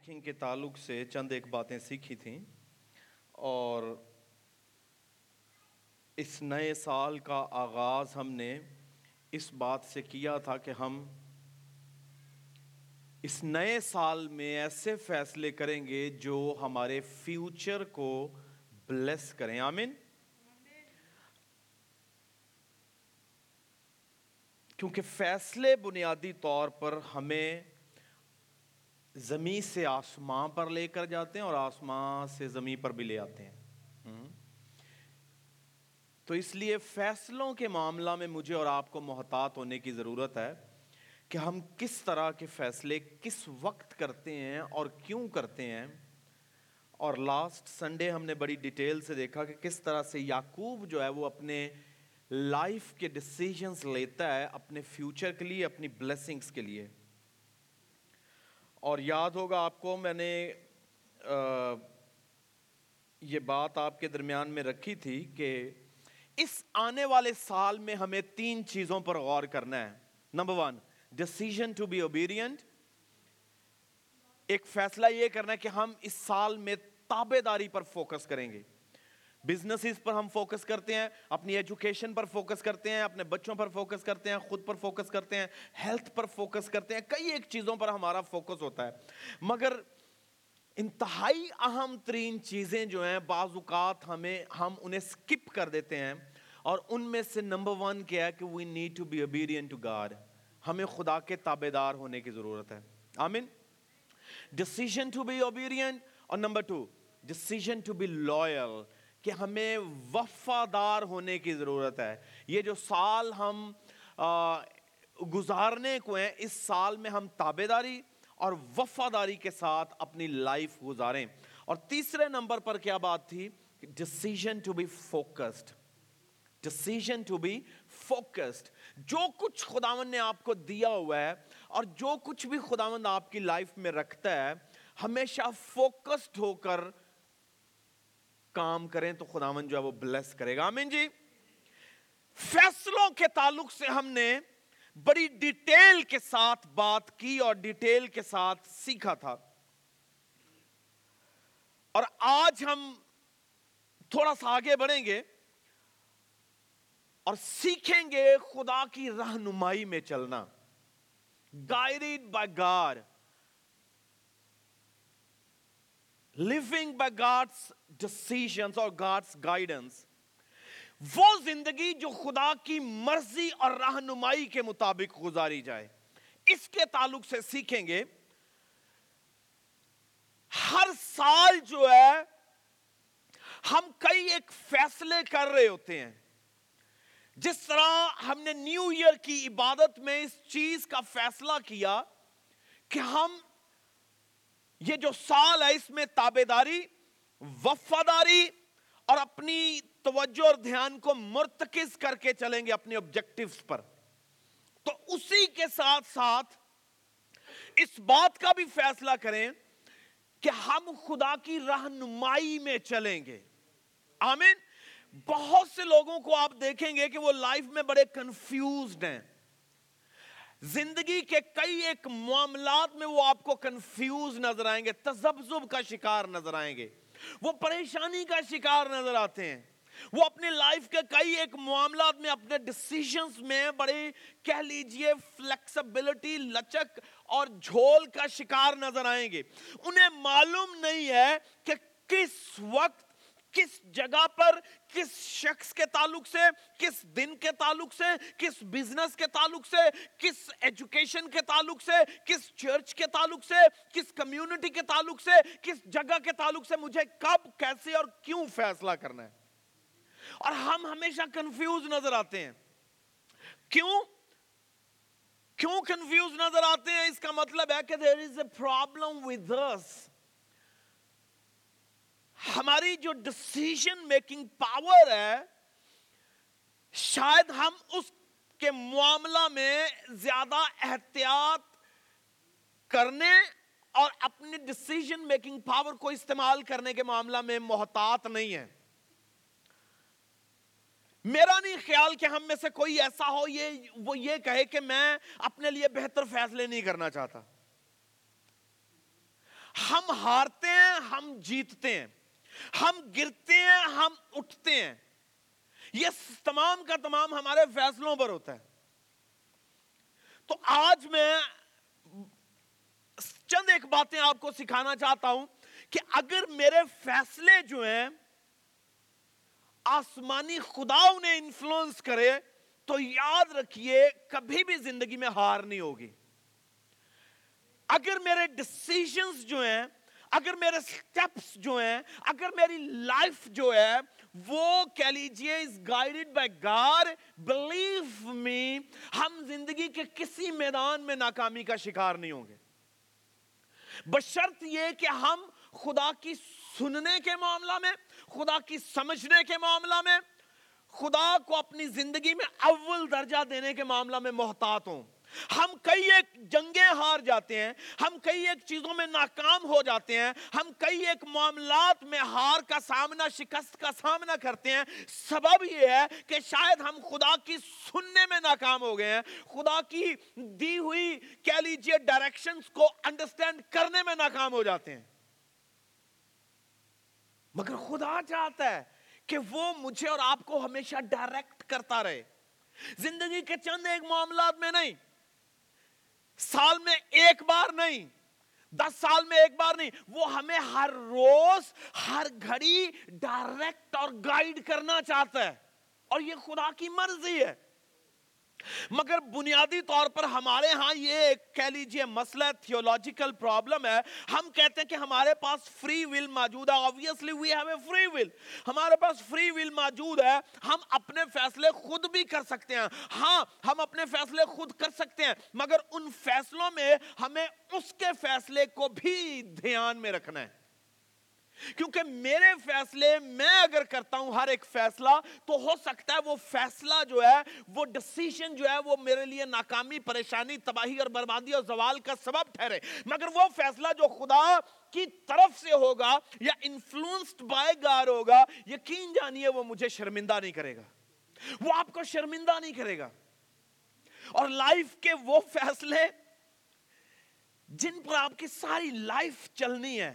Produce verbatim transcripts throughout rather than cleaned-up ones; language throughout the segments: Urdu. اسپیکنگ کے تعلق سے چند ایک باتیں سیکھی تھیں، اور اس نئے سال کا آغاز ہم نے اس بات سے کیا تھا کہ ہم اس نئے سال میں ایسے فیصلے کریں گے جو ہمارے فیوچر کو بلیس کریں. آمین. کیونکہ فیصلے بنیادی طور پر ہمیں زمین سے آسمان پر لے کر جاتے ہیں اور آسمان سے زمین پر بھی لے آتے ہیں. تو اس لیے فیصلوں کے معاملہ میں مجھے اور آپ کو محتاط ہونے کی ضرورت ہے کہ ہم کس طرح کے فیصلے کس وقت کرتے ہیں اور کیوں کرتے ہیں. اور لاسٹ سنڈے ہم نے بڑی ڈیٹیل سے دیکھا کہ کس طرح سے یعقوب جو ہے وہ اپنے لائف کے ڈیسیجنز لیتا ہے اپنے فیوچر کے لیے، اپنی بلیسنگز کے لیے. اور یاد ہوگا آپ کو، میں نے یہ بات آپ کے درمیان میں رکھی تھی کہ اس آنے والے سال میں ہمیں تین چیزوں پر غور کرنا ہے. Number one, decision to be obedient. ایک فیصلہ یہ کرنا ہے کہ ہم اس سال میں تابع داری پر فوکس کریں گے. بزنسز پر ہم فوکس کرتے ہیں، اپنی ایجوکیشن پر فوکس کرتے ہیں، اپنے بچوں پر فوکس کرتے ہیں، خود پر فوکس کرتے ہیں، ہیلتھ پر فوکس کرتے ہیں. کئی ایک چیزوں پر ہمارا فوکس ہوتا ہے، مگر انتہائی اہم ترین چیزیں جو ہیں بعض اوقات ہمیں ہم انہیں سکپ کر دیتے ہیں. اور ان میں سے نمبر ون کیا ہے کہ we need to be obedient to God. ہمیں خدا کے تابع دار ہونے کی ضرورت ہے. آمین. Decision to be obedient. اور number two, decision to be loyal, کہ ہمیں وفادار ہونے کی ضرورت ہے. یہ جو سال ہم گزارنے کو ہیں، اس سال میں ہم تابع داری اور وفاداری کے ساتھ اپنی لائف گزاریں. اور تیسرے نمبر پر کیا بات تھی؟ Decision to be focused. Decision to be focused. جو کچھ خداوند نے آپ کو دیا ہوا ہے اور جو کچھ بھی خداوند آپ کی لائف میں رکھتا ہے، ہمیشہ فوکسڈ ہو کر کام کریں تو خداوند جو ہے وہ بلیس کرے گا. آمین جی. فیصلوں کے تعلق سے ہم نے بڑی ڈیٹیل کے ساتھ بات کی اور ڈیٹیل کے ساتھ سیکھا تھا، اور آج ہم تھوڑا سا آگے بڑھیں گے اور سیکھیں گے خدا کی رہنمائی میں چلنا. Guide by God, living by God's decisions اور گاڈس گائیڈنس. وہ زندگی جو خدا کی مرضی اور رہنمائی کے مطابق گزاری جائے، اس کے تعلق سے سیکھیں گے. ہر سال جو ہے ہم کئی ایک فیصلے کر رہے ہوتے ہیں. جس طرح ہم نے نیو ایئر کی عبادت میں اس چیز کا فیصلہ کیا کہ ہم یہ جو سال ہے اس میں تابع داری، وفاداری اور اپنی توجہ اور دھیان کو مرتکز کر کے چلیں گے اپنے آبجیکٹیوز پر. تو اسی کے ساتھ ساتھ اس بات کا بھی فیصلہ کریں کہ ہم خدا کی رہنمائی میں چلیں گے. آمین. بہت سے لوگوں کو آپ دیکھیں گے کہ وہ لائف میں بڑے کنفیوزڈ ہیں. زندگی کے کئی ایک معاملات میں وہ آپ کو کنفیوز نظر آئیں گے، تذبذب کا شکار نظر آئیں گے، وہ پریشانی کا شکار نظر آتے ہیں. وہ اپنے لائف کے کئی ایک معاملات میں، اپنے ڈیسیژنز میں بڑے، کہہ لیجئے، فلیکسیبلٹی، لچک اور جھول کا شکار نظر آئیں گے. انہیں معلوم نہیں ہے کہ کس وقت، کس جگہ پر، کس شخص کے تعلق سے، کس دن کے تعلق سے، کس بزنس کے تعلق سے، کس ایجوکیشن کے تعلق سے، کس چرچ کے تعلق سے، کس کمیونٹی کے تعلق سے، کس جگہ کے تعلق سے مجھے کب، کیسے اور کیوں فیصلہ کرنا ہے. اور ہم ہمیشہ کنفیوز نظر آتے ہیں. کیوں کیوں کنفیوز نظر آتے ہیں؟ اس کا مطلب ہے کہ there is a problem with us. ہماری جو ڈیسیژن میکنگ پاور ہے، شاید ہم اس کے معاملہ میں زیادہ احتیاط کرنے اور اپنی ڈیسیژن میکنگ پاور کو استعمال کرنے کے معاملہ میں محتاط نہیں ہیں. میرا نہیں خیال کہ ہم میں سے کوئی ایسا ہو یہ وہ یہ کہے کہ میں اپنے لیے بہتر فیصلے نہیں کرنا چاہتا. ہم ہارتے ہیں, ہم جیتتے ہیں, ہم گرتے ہیں, ہم اٹھتے ہیں. یہ تمام کا تمام ہمارے فیصلوں پر ہوتا ہے. تو آج میں چند ایک باتیں آپ کو سکھانا چاہتا ہوں کہ اگر میرے فیصلے جو ہیں آسمانی خدا انہیں انفلوئنس کرے تو یاد رکھیے کبھی بھی زندگی میں ہار نہیں ہوگی. اگر میرے ڈیسیژنز جو ہیں, اگر میرے سٹیپس جو ہیں, اگر میری لائف جو ہے وہ کہہ لیجیے is guided by God, believe me, ہم زندگی کے کسی میدان میں ناکامی کا شکار نہیں ہوں گے, بشرط یہ کہ ہم خدا کی سننے کے معاملہ میں, خدا کی سمجھنے کے معاملہ میں, خدا کو اپنی زندگی میں اول درجہ دینے کے معاملہ میں محتاط ہوں. ہم کئی ایک جنگیں ہار جاتے ہیں, ہم کئی ایک چیزوں میں ناکام ہو جاتے ہیں, ہم کئی ایک معاملات میں ہار کا سامنا, شکست کا سامنا کرتے ہیں. سبب یہ ہے کہ شاید ہم خدا کی سننے میں ناکام ہو گئے ہیں, خدا کی دی ہوئی کہہ لیجیے ڈائریکشنز کو انڈرسٹینڈ کرنے میں ناکام ہو جاتے ہیں. مگر خدا چاہتا ہے کہ وہ مجھے اور آپ کو ہمیشہ ڈائریکٹ کرتا رہے, زندگی کے چند ایک معاملات میں نہیں, سال میں ایک بار نہیں, دس سال میں ایک بار نہیں, وہ ہمیں ہر روز ہر گھڑی ڈائریکٹ اور گائیڈ کرنا چاہتا ہے, اور یہ خدا کی مرضی ہے. مگر بنیادی طور پر ہمارے ہاں یہ کہہ لیجئے مسئلہ تھیولوجیکل پرابلم ہے. ہم کہتے ہیں کہ ہمارے پاس فری ول موجود ہے, obviously we have a free will, ہمارے پاس فری ول موجود ہے, ہم اپنے فیصلے خود بھی کر سکتے ہیں. ہاں ہم اپنے فیصلے خود کر سکتے ہیں, مگر ان فیصلوں میں ہمیں اس کے فیصلے کو بھی دھیان میں رکھنا ہے, کیونکہ میرے فیصلے میں اگر کرتا ہوں ہر ایک فیصلہ تو ہو سکتا ہے وہ فیصلہ جو ہے, وہ ڈیسیشن جو ہے, وہ میرے لیے ناکامی, پریشانی, تباہی اور بربادی اور زوال کا سبب ٹھہرے. مگر وہ فیصلہ جو خدا کی طرف سے ہوگا یا انفلوئنسڈ بائی گاڈ ہوگا, یقین جانیے وہ مجھے شرمندہ نہیں کرے گا, وہ آپ کو شرمندہ نہیں کرے گا. اور لائف کے وہ فیصلے جن پر آپ کی ساری لائف چلنی ہے,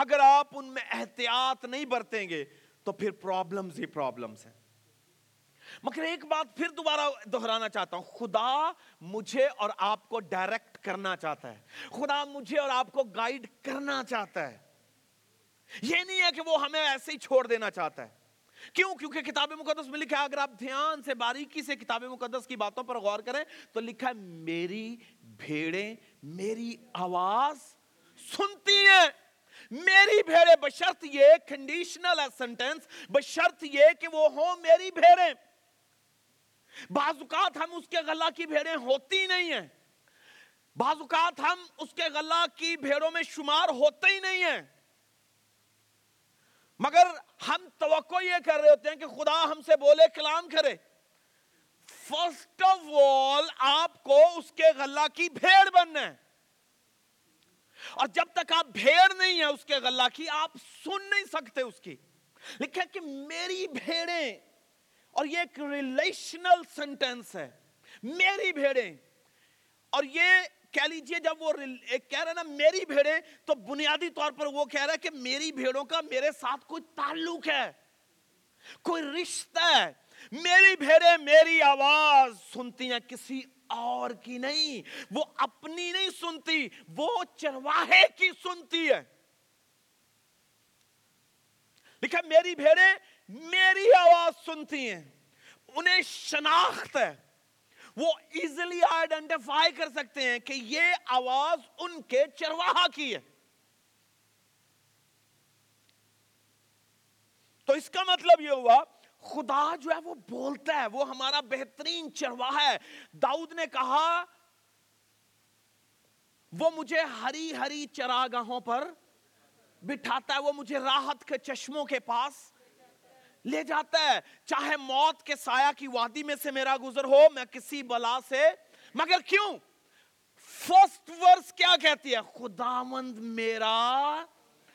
اگر آپ ان میں احتیاط نہیں برتیں گے تو پھر پرابلمز ہی پرابلمز ہیں. مگر ایک بات پھر دوبارہ دہرانا چاہتا ہوں, خدا مجھے اور آپ کو ڈائریکٹ کرنا چاہتا ہے, خدا مجھے اور آپ کو گائیڈ کرنا چاہتا ہے. یہ نہیں ہے کہ وہ ہمیں ایسے ہی چھوڑ دینا چاہتا ہے. کیوں؟ کیونکہ کتاب مقدس میں لکھا ہے, اگر آپ دھیان سے باریکی سے کتاب مقدس کی باتوں پر غور کریں تو لکھا ہے میری بھیڑیں میری آواز سنتی ہیں. میری بھیڑے, بشرط یہ کنڈیشنل ہے سنٹینس, بشرط یہ کہ وہ ہوں میری بھیڑے. بعض اوقات ہم اس کے غلہ کی بھیڑے ہوتی نہیں ہیں, بعض اوقات ہم اس کے غلہ کی بھیڑوں میں شمار ہوتے ہی نہیں ہیں, مگر ہم توقع یہ کر رہے ہوتے ہیں کہ خدا ہم سے بولے, کلام کرے. فرسٹ آف آل آپ کو اس کے غلہ کی بھیڑ بننا ہے, اور جب تک آپ بھیڑ نہیں ہیں اس کے غلہ کی, آپ سن نہیں سکتے اس کی. لکھا کہ میری بھیڑیں, اور یہ ایک ریلیشنل سینٹینس ہے, میری بھیڑیں. اور یہ کہہ لیجئے جب وہ کہہ رہا ہے نا میری بھیڑیں, تو بنیادی طور پر وہ کہہ رہا ہے کہ میری بھیڑوں کا میرے ساتھ کوئی تعلق ہے, کوئی رشتہ ہے. میری بھیڑیں میری آواز سنتی ہیں, کسی اور کی نہیں, وہ اپنی نہیں سنتی, وہ چرواہے کی سنتی ہے. لکھا میری بھیڑیں میری آواز سنتی ہیں, انہیں شناخت ہے, وہ ایزیلی آئیڈینٹیفائی کر سکتے ہیں کہ یہ آواز ان کے چرواہا کی ہے. تو اس کا مطلب یہ ہوا خدا جو ہے وہ بولتا ہے, وہ ہمارا بہترین چرواہا ہے. داؤد نے کہا وہ مجھے ہری ہری چراگاہوں پر بٹھاتا ہے, وہ مجھے راحت کے چشموں کے پاس لے جاتا ہے, چاہے موت کے سایہ کی وادی میں سے میرا گزر ہو میں کسی بلا سے. مگر کیوں؟ فرسٹ ورس کیا کہتی ہے؟ خداوند میرا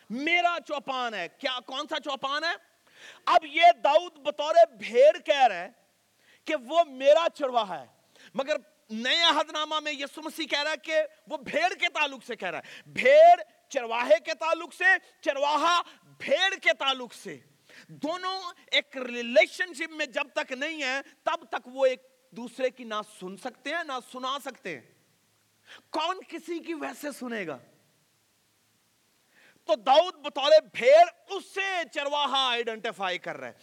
میرا چوپان ہے. کیا کون سا چوپان ہے؟ اب یہ داؤد بطور بھیڑ کہہ رہا ہے کہ وہ میرا چرواہا ہے, مگر نئے عہد نامہ میں یسوع مسیح کہہ رہا ہے کہ وہ بھیڑ کے تعلق سے کہہ رہا ہے. بھیڑ چرواہے کے تعلق سے, چرواہا بھیڑ کے تعلق سے, دونوں ایک ریلیشن شپ میں جب تک نہیں ہے تب تک وہ ایک دوسرے کی نہ سن سکتے ہیں نہ سنا سکتے ہیں. کون کسی کی ویسے سنے گا؟ تو داؤد بطور بھیڑ اسے چرواہا آئیڈینٹیفائی کر رہا ہے,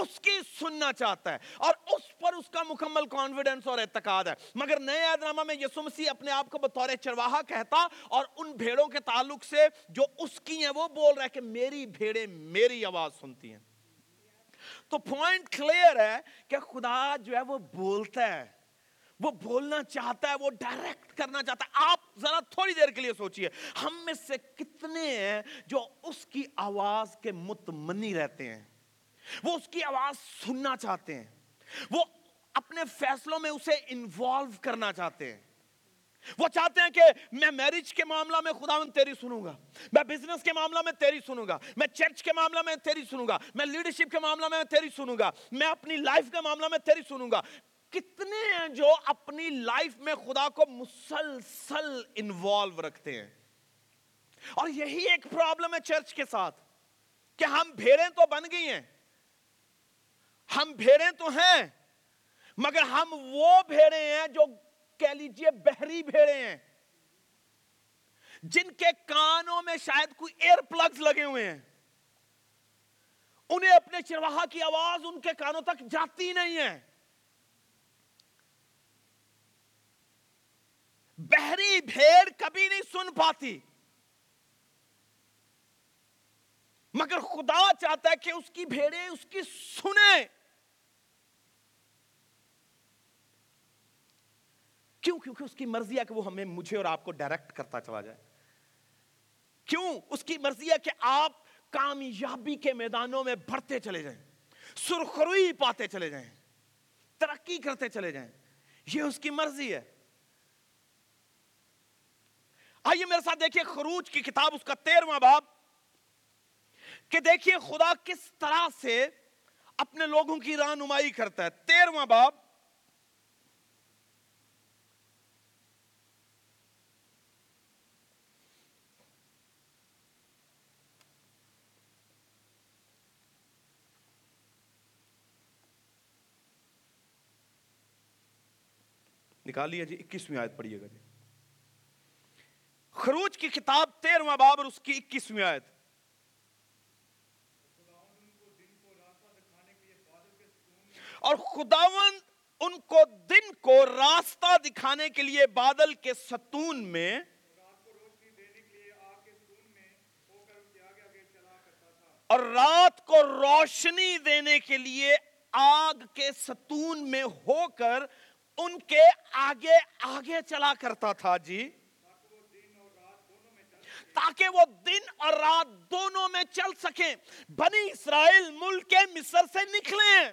اس کی سننا چاہتا ہے اور اس پر اس کا مکمل کانفیڈنس اور اعتقاد ہے. مگر نئے عہد نامہ میں یسوع مسیح اپنے آپ کو بطور چرواہا کہتا اور ان بھیڑوں کے تعلق سے جو اس کی ہیں وہ بول رہا ہے کہ میری بھیڑیں میری آواز سنتی ہیں. تو پوائنٹ کلیئر ہے کہ خدا جو ہے وہ بولتا ہے, وہ بولنا چاہتا ہے, وہ ڈائریکٹ کرنا چاہتا ہے. آپ ذرا تھوڑی دیر کے لیے سوچئے, ہم میں سے کتنے ہیں جو اس کی آواز کے مطمئن رہتے ہیں, وہ اس کی آواز سننا چاہتے ہیں, وہ اپنے فیصلوں میں اسے انوالو کرنا چاہتے ہیں. وہ چاہتے ہیں کہ میں میرج کے معاملہ میں خداوند تیری سنوں گا, میں بزنس کے معاملہ میں تیری سنوں گا, میں چرچ کے معاملہ میں تیری سنوں گا, میں لیڈرشپ کے معاملہ میں تیری سنوں گا, میں اپنی لائف کے معاملہ میں تیری سنوں گا. کتنے ہیں جو اپنی لائف میں خدا کو مسلسل انوالو رکھتے ہیں؟ اور یہی ایک پرابلم ہے چرچ کے ساتھ کہ ہم بھیڑیں تو بن گئی ہیں, ہم بھیڑیں تو ہیں, مگر ہم وہ بھیڑیں ہیں جو کہہ لیجئے بحری بھیڑیں ہیں, جن کے کانوں میں شاید کوئی ایئر پلگز لگے ہوئے ہیں. انہیں اپنے چرواہا کی آواز ان کے کانوں تک جاتی نہیں ہے. بحری بھیڑ کبھی نہیں سن پاتی, مگر خدا چاہتا ہے کہ اس کی بھیڑیں اس کی سنیں. کیوں؟ کیونکہ اس کی مرضی ہے کہ وہ ہمیں, مجھے اور آپ کو ڈائریکٹ کرتا چلا جائے. کیوں؟ اس کی مرضی ہے کہ آپ کامیابی کے میدانوں میں بڑھتے چلے جائیں, سرخروئی پاتے چلے جائیں, ترقی کرتے چلے جائیں. یہ اس کی مرضی ہے. آئیے میرے ساتھ دیکھیے خروج کی کتاب اس کا تیرواں باب, کہ دیکھیے خدا کس طرح سے اپنے لوگوں کی رہنمائی کرتا ہے. تیرواں باب نکالیے جی, اکیسویں آیت پڑھیے گا جی. خروج کی کتاب تیرواں باب اور اس کی اکیسویں آیت. اور خداوند ان کو دن کو راستہ دکھانے کے لیے بادل کے ستون میں اور رات کو روشنی دینے کے لیے آگ کے ستون میں ہو کر ان کے آگے آگے چلا کرتا تھا جی, تاکہ وہ دن اور رات دونوں میں چل سکیں. بنی اسرائیل ملک کے مصر سے نکلے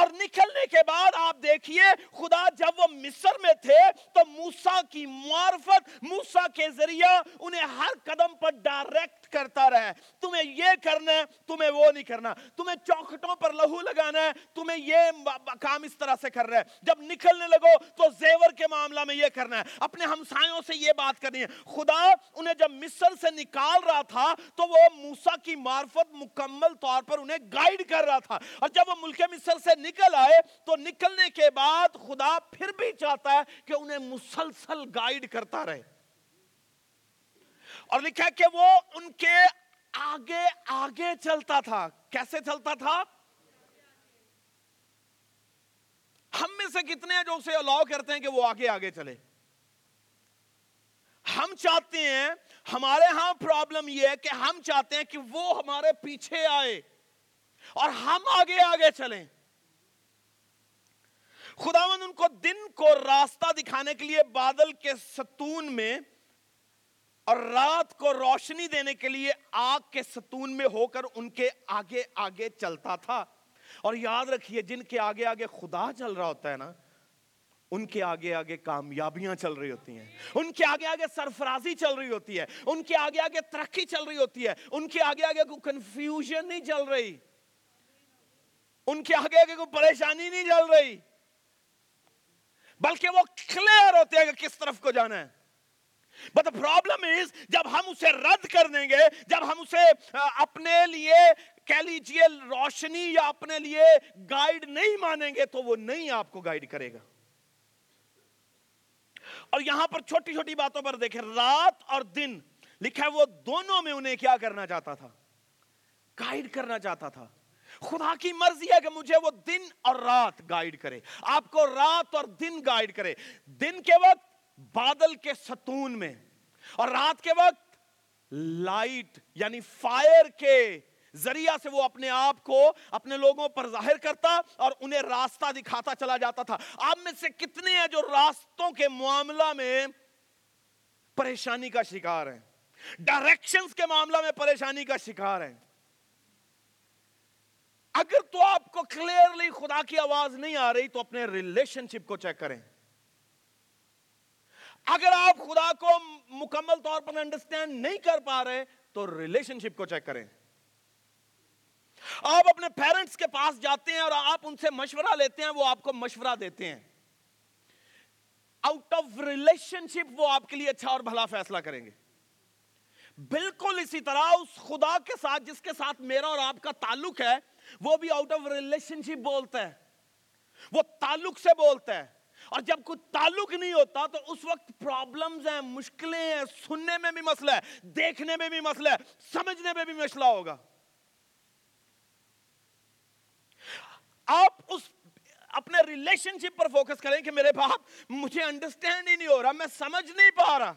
اور نکلنے کے بعد آپ دیکھیے خدا جب وہ مصر میں تھے تو موسیٰ کی معرفت, موسیٰ کے ذریعہ انہیں ہر قدم پر ڈائریکٹ کرتا رہے. تمہیں یہ کرنا ہے, تمہیں وہ نہیں کرنا, تمہیں چوکھٹوں پر لہو لگانا ہے, تمہیں یہ کام اس طرح سے کر رہا ہے, جب نکلنے لگو تو زیور کے معاملہ میں یہ کرنا ہے, اپنے ہمسایوں سے یہ بات کرنی ہے. خدا انہیں جب مصر سے نکال رہا تھا تو وہ موسیٰ کی معرفت مکمل طور پر انہیں گائیڈ کر رہا تھا, اور جب وہ ملک مصر سے نکل آئے تو نکلنے کے بعد خدا پھر بھی چاہتا ہے کہ انہیں مسلسل گائیڈ کرتا رہے. اور لکھا کہ وہ ان کے آگے آگے چلتا تھا. کیسے چلتا تھا؟ ہم میں سے کتنے جو اسے الاؤ کرتے ہیں کہ وہ آگے آگے چلے؟ ہم چاہتے ہیں, ہمارے ہاں پرابلم یہ ہے کہ ہم چاہتے ہیں کہ وہ ہمارے پیچھے آئے اور ہم آگے آگے چلیں. خداوند ان کو دن کو راستہ دکھانے کے لیے بادل کے ستون میں اور رات کو روشنی دینے کے لیے آگ کے ستون میں ہو کر ان کے آگے آگے چلتا تھا. اور یاد رکھیے, جن کے آگے آگے خدا چل رہا ہوتا ہے نا, ان کے آگے آگے کامیابیاں چل رہی ہوتی ہیں, ان کے آگے آگے سرفرازی چل رہی ہوتی ہے, ان کے آگے آگے ترقی چل رہی ہوتی ہے, ان کے آگے آگے کوئی کنفیوژن نہیں چل رہی, ان کے آگے آگے کوئی پریشانی نہیں چل رہی, بلکہ وہ کلیئر ہوتے ہیں کہ کس طرف کو جانا ہے, But the problem is, جب ہم اسے رد کر دیں گے, جب ہم اسے اپنے لیے کہہ لیجیے روشنی یا اپنے لیے گائیڈ نہیں مانیں گے, تو وہ نہیں آپ کو گائیڈ کرے گا. اور یہاں پر چھوٹی چھوٹی باتوں پر دیکھیں, رات اور دن لکھا ہے, وہ دونوں میں انہیں کیا کرنا چاہتا تھا, گائیڈ کرنا چاہتا تھا. خدا کی مرضی ہے کہ مجھے وہ دن اور رات گائیڈ کرے, آپ کو رات اور دن گائیڈ کرے. دن کے وقت بادل کے ستون میں, اور رات کے وقت لائٹ یعنی فائر کے ذریعہ سے وہ اپنے آپ کو اپنے لوگوں پر ظاہر کرتا اور انہیں راستہ دکھاتا چلا جاتا تھا. آپ میں سے کتنے ہیں جو راستوں کے معاملہ میں پریشانی کا شکار ہیں, ڈائریکشنز کے معاملہ میں پریشانی کا شکار ہیں؟ اگر تو آپ کو کلیئرلی خدا کی آواز نہیں آ رہی تو اپنے ریلیشن شپ کو چیک کریں. اگر آپ خدا کو مکمل طور پر انڈرسٹینڈ نہیں کر پا رہے تو ریلیشن شپ کو چیک کریں. آپ اپنے پیرنٹس کے پاس جاتے ہیں اور آپ ان سے مشورہ لیتے ہیں, وہ آپ کو مشورہ دیتے ہیں. آؤٹ آف ریلیشن شپ وہ آپ کے لیے اچھا اور بھلا فیصلہ کریں گے. بالکل اسی طرح اس خدا کے ساتھ جس کے ساتھ میرا اور آپ کا تعلق ہے, وہ بھی آؤٹ آف ریلیشن شپ بولتا ہے, وہ تعلق سے بولتا ہے. اور جب کوئی تعلق نہیں ہوتا تو اس وقت پرابلمز ہیں, مشکلیں ہیں. سننے میں بھی مسئلہ ہے, دیکھنے میں بھی مسئلہ ہے, سمجھنے میں بھی مسئلہ ہوگا. آپ اس اپنے ریلیشن شپ پر فوکس کریں کہ میرے باپ مجھے انڈرسٹینڈ ہی نہیں ہو رہا, میں سمجھ نہیں پا رہا.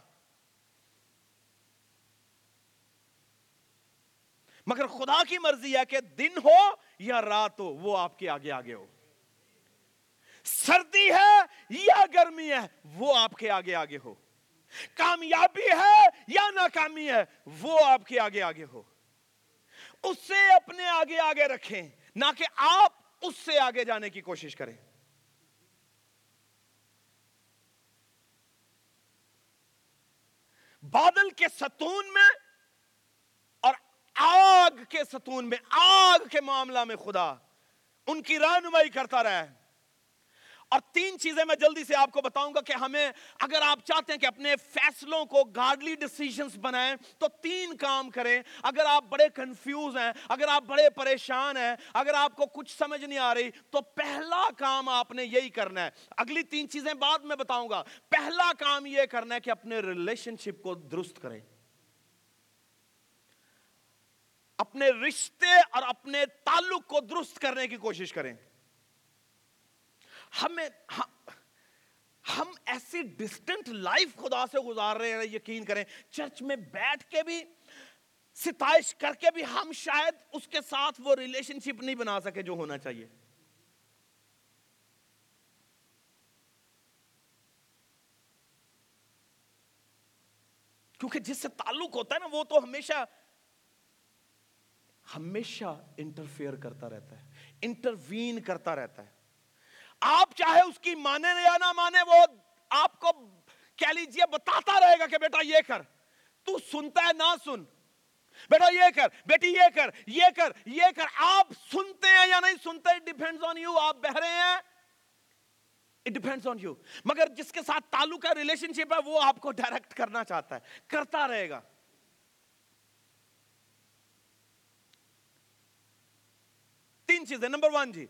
مگر خدا کی مرضی ہے کہ دن ہو یا رات ہو, وہ آپ کے آگے آگے ہو. سردی ہے یا گرمی ہے, وہ آپ کے آگے آگے ہو. کامیابی ہے یا ناکامی ہے, وہ آپ کے آگے آگے ہو. اسے اپنے آگے آگے رکھیں, نہ کہ آپ اس سے آگے جانے کی کوشش کریں. بادل کے ستون میں اور آگ کے ستون میں, آگ کے معاملہ میں خدا ان کی رہنمائی کرتا رہا ہے. اور تین چیزیں میں جلدی سے آپ کو بتاؤں گا کہ ہمیں اگر آپ چاہتے ہیں کہ اپنے فیصلوں کو گاڈلی ڈیسیجنز بنائیں تو تین کام کریں. اگر آپ بڑے کنفیوز ہیں, اگر آپ بڑے پریشان ہیں, اگر آپ کو کچھ سمجھ نہیں آ رہی, تو پہلا کام آپ نے یہی کرنا ہے. اگلی تین چیزیں بعد میں بتاؤں گا. پہلا کام یہ کرنا ہے کہ اپنے ریلیشن شپ کو درست کریں, اپنے رشتے اور اپنے تعلق کو درست کرنے کی کوشش کریں. ہمیں ہم ایسی ڈسٹنٹ لائف خدا سے گزار رہے ہیں, یقین کریں چرچ میں بیٹھ کے بھی, ستائش کر کے بھی, ہم شاید اس کے ساتھ وہ ریلیشن شپ نہیں بنا سکے جو ہونا چاہیے. کیونکہ جس سے تعلق ہوتا ہے نا, وہ تو ہمیشہ ہمیشہ انٹرفیئر کرتا رہتا ہے, انٹروین کرتا رہتا ہے. آپ چاہے اس کی مانے یا نہ مانے, وہ آپ کو کہہ لیجئے بتاتا رہے گا کہ بیٹا یہ کر, تو سنتا ہے نہ سن, بیٹا یہ کر, بیٹی یہ کر, یہ کر, یہ کر. آپ سنتے ہیں یا نہیں سنتے, اٹ ڈیپینڈز آن یو. آپ بہرے ہیں, اٹ ڈیپینڈز آن یو. مگر جس کے ساتھ تعلق ہے, ریلیشن شپ ہے, وہ آپ کو ڈائریکٹ کرنا چاہتا ہے, کرتا رہے گا. تین چیزیں. نمبر ون جی,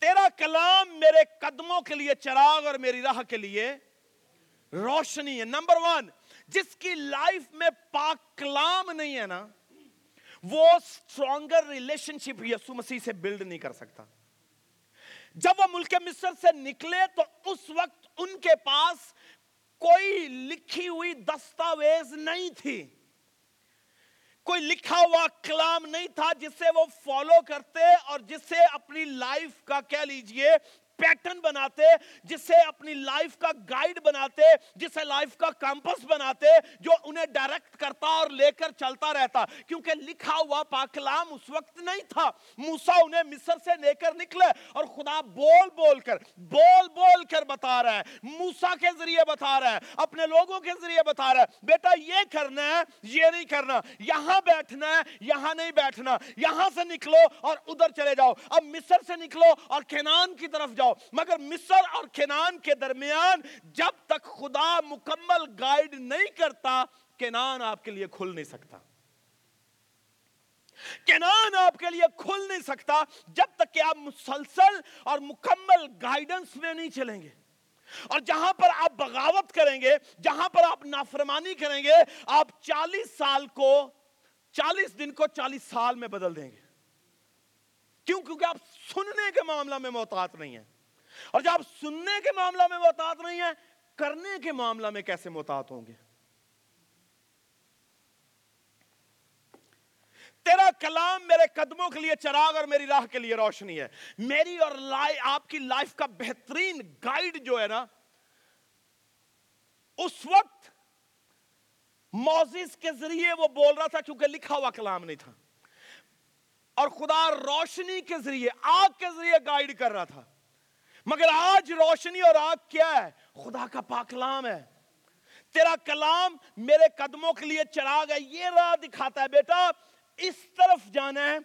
تیرا کلام میرے قدموں کے لیے چراغ اور میری راہ کے لیے روشنی ہے. نمبر ون, جس کی لائف میں پاک کلام نہیں ہے نا, وہ اسٹرانگر ریلیشن شپ یسوع مسیح سے بلڈ نہیں کر سکتا. جب وہ ملک مصر سے نکلے تو اس وقت ان کے پاس کوئی لکھی ہوئی دستاویز نہیں تھی, کوئی لکھا ہوا کلام نہیں تھا جسے وہ فالو کرتے اور جس سے اپنی لائف کا کہہ لیجئے پیٹرن بناتے, جس سے اپنی لائف کا گائیڈ بناتے, جس سے لائف کا کمپس بناتے, جو انہیں ڈائریکٹ کرتا اور لے کر چلتا رہتا. کیونکہ لکھا ہوا پاک کلام اس وقت نہیں تھا. موسیٰ انہیں مصر سے لے کر نکلے اور خدا بول بول کر بول بول کر بتا رہا ہے, موسیٰ کے ذریعے بتا رہا ہے, اپنے لوگوں کے ذریعے بتا رہا ہے, بیٹا یہ کرنا ہے, یہ نہیں کرنا, یہاں بیٹھنا ہے, یہاں نہیں بیٹھنا, یہاں سے نکلو اور ادھر چلے جاؤ, اب مصر سے نکلو اور کنعان کی طرف جاؤ, جاؤ. مگر مصر اور کنعان کے درمیان جب تک خدا مکمل گائیڈ نہیں کرتا کنعان آپ کے لیے کھل نہیں سکتا، کنعان آپ کے لیے کھل نہیں سکتا جب تک کہ آپ مسلسل اور مکمل گائیڈنس میں نہیں چلیں گے. اور جہاں پر آپ بغاوت کریں گے، جہاں پر آپ نافرمانی کریں گے، آپ چالیس سال کو چالیس دن کو چالیس سال میں بدل دیں گے. کیوں؟ کیونکہ آپ سننے کے معاملہ میں محتاط نہیں ہیں. اور جب آپ سننے کے معاملہ میں محتاط نہیں ہیں، کرنے کے معاملہ میں کیسے محتاط ہوں گے؟ تیرا کلام میرے قدموں کے لیے چراغ اور میری راہ کے لیے روشنی ہے. میری اور آپ کی لائف کا بہترین گائیڈ جو ہے نا، اس وقت موزیز کے ذریعے وہ بول رہا تھا کیونکہ لکھا ہوا کلام نہیں تھا، اور خدا روشنی کے ذریعے، آگ کے ذریعے گائیڈ کر رہا تھا. مگر آج روشنی اور آگ کیا ہے؟ خدا کا پاک کلام ہے. تیرا کلام میرے قدموں کے لیے چراغ ہے، یہ راہ دکھاتا ہے بیٹا اس طرف جانا ہے،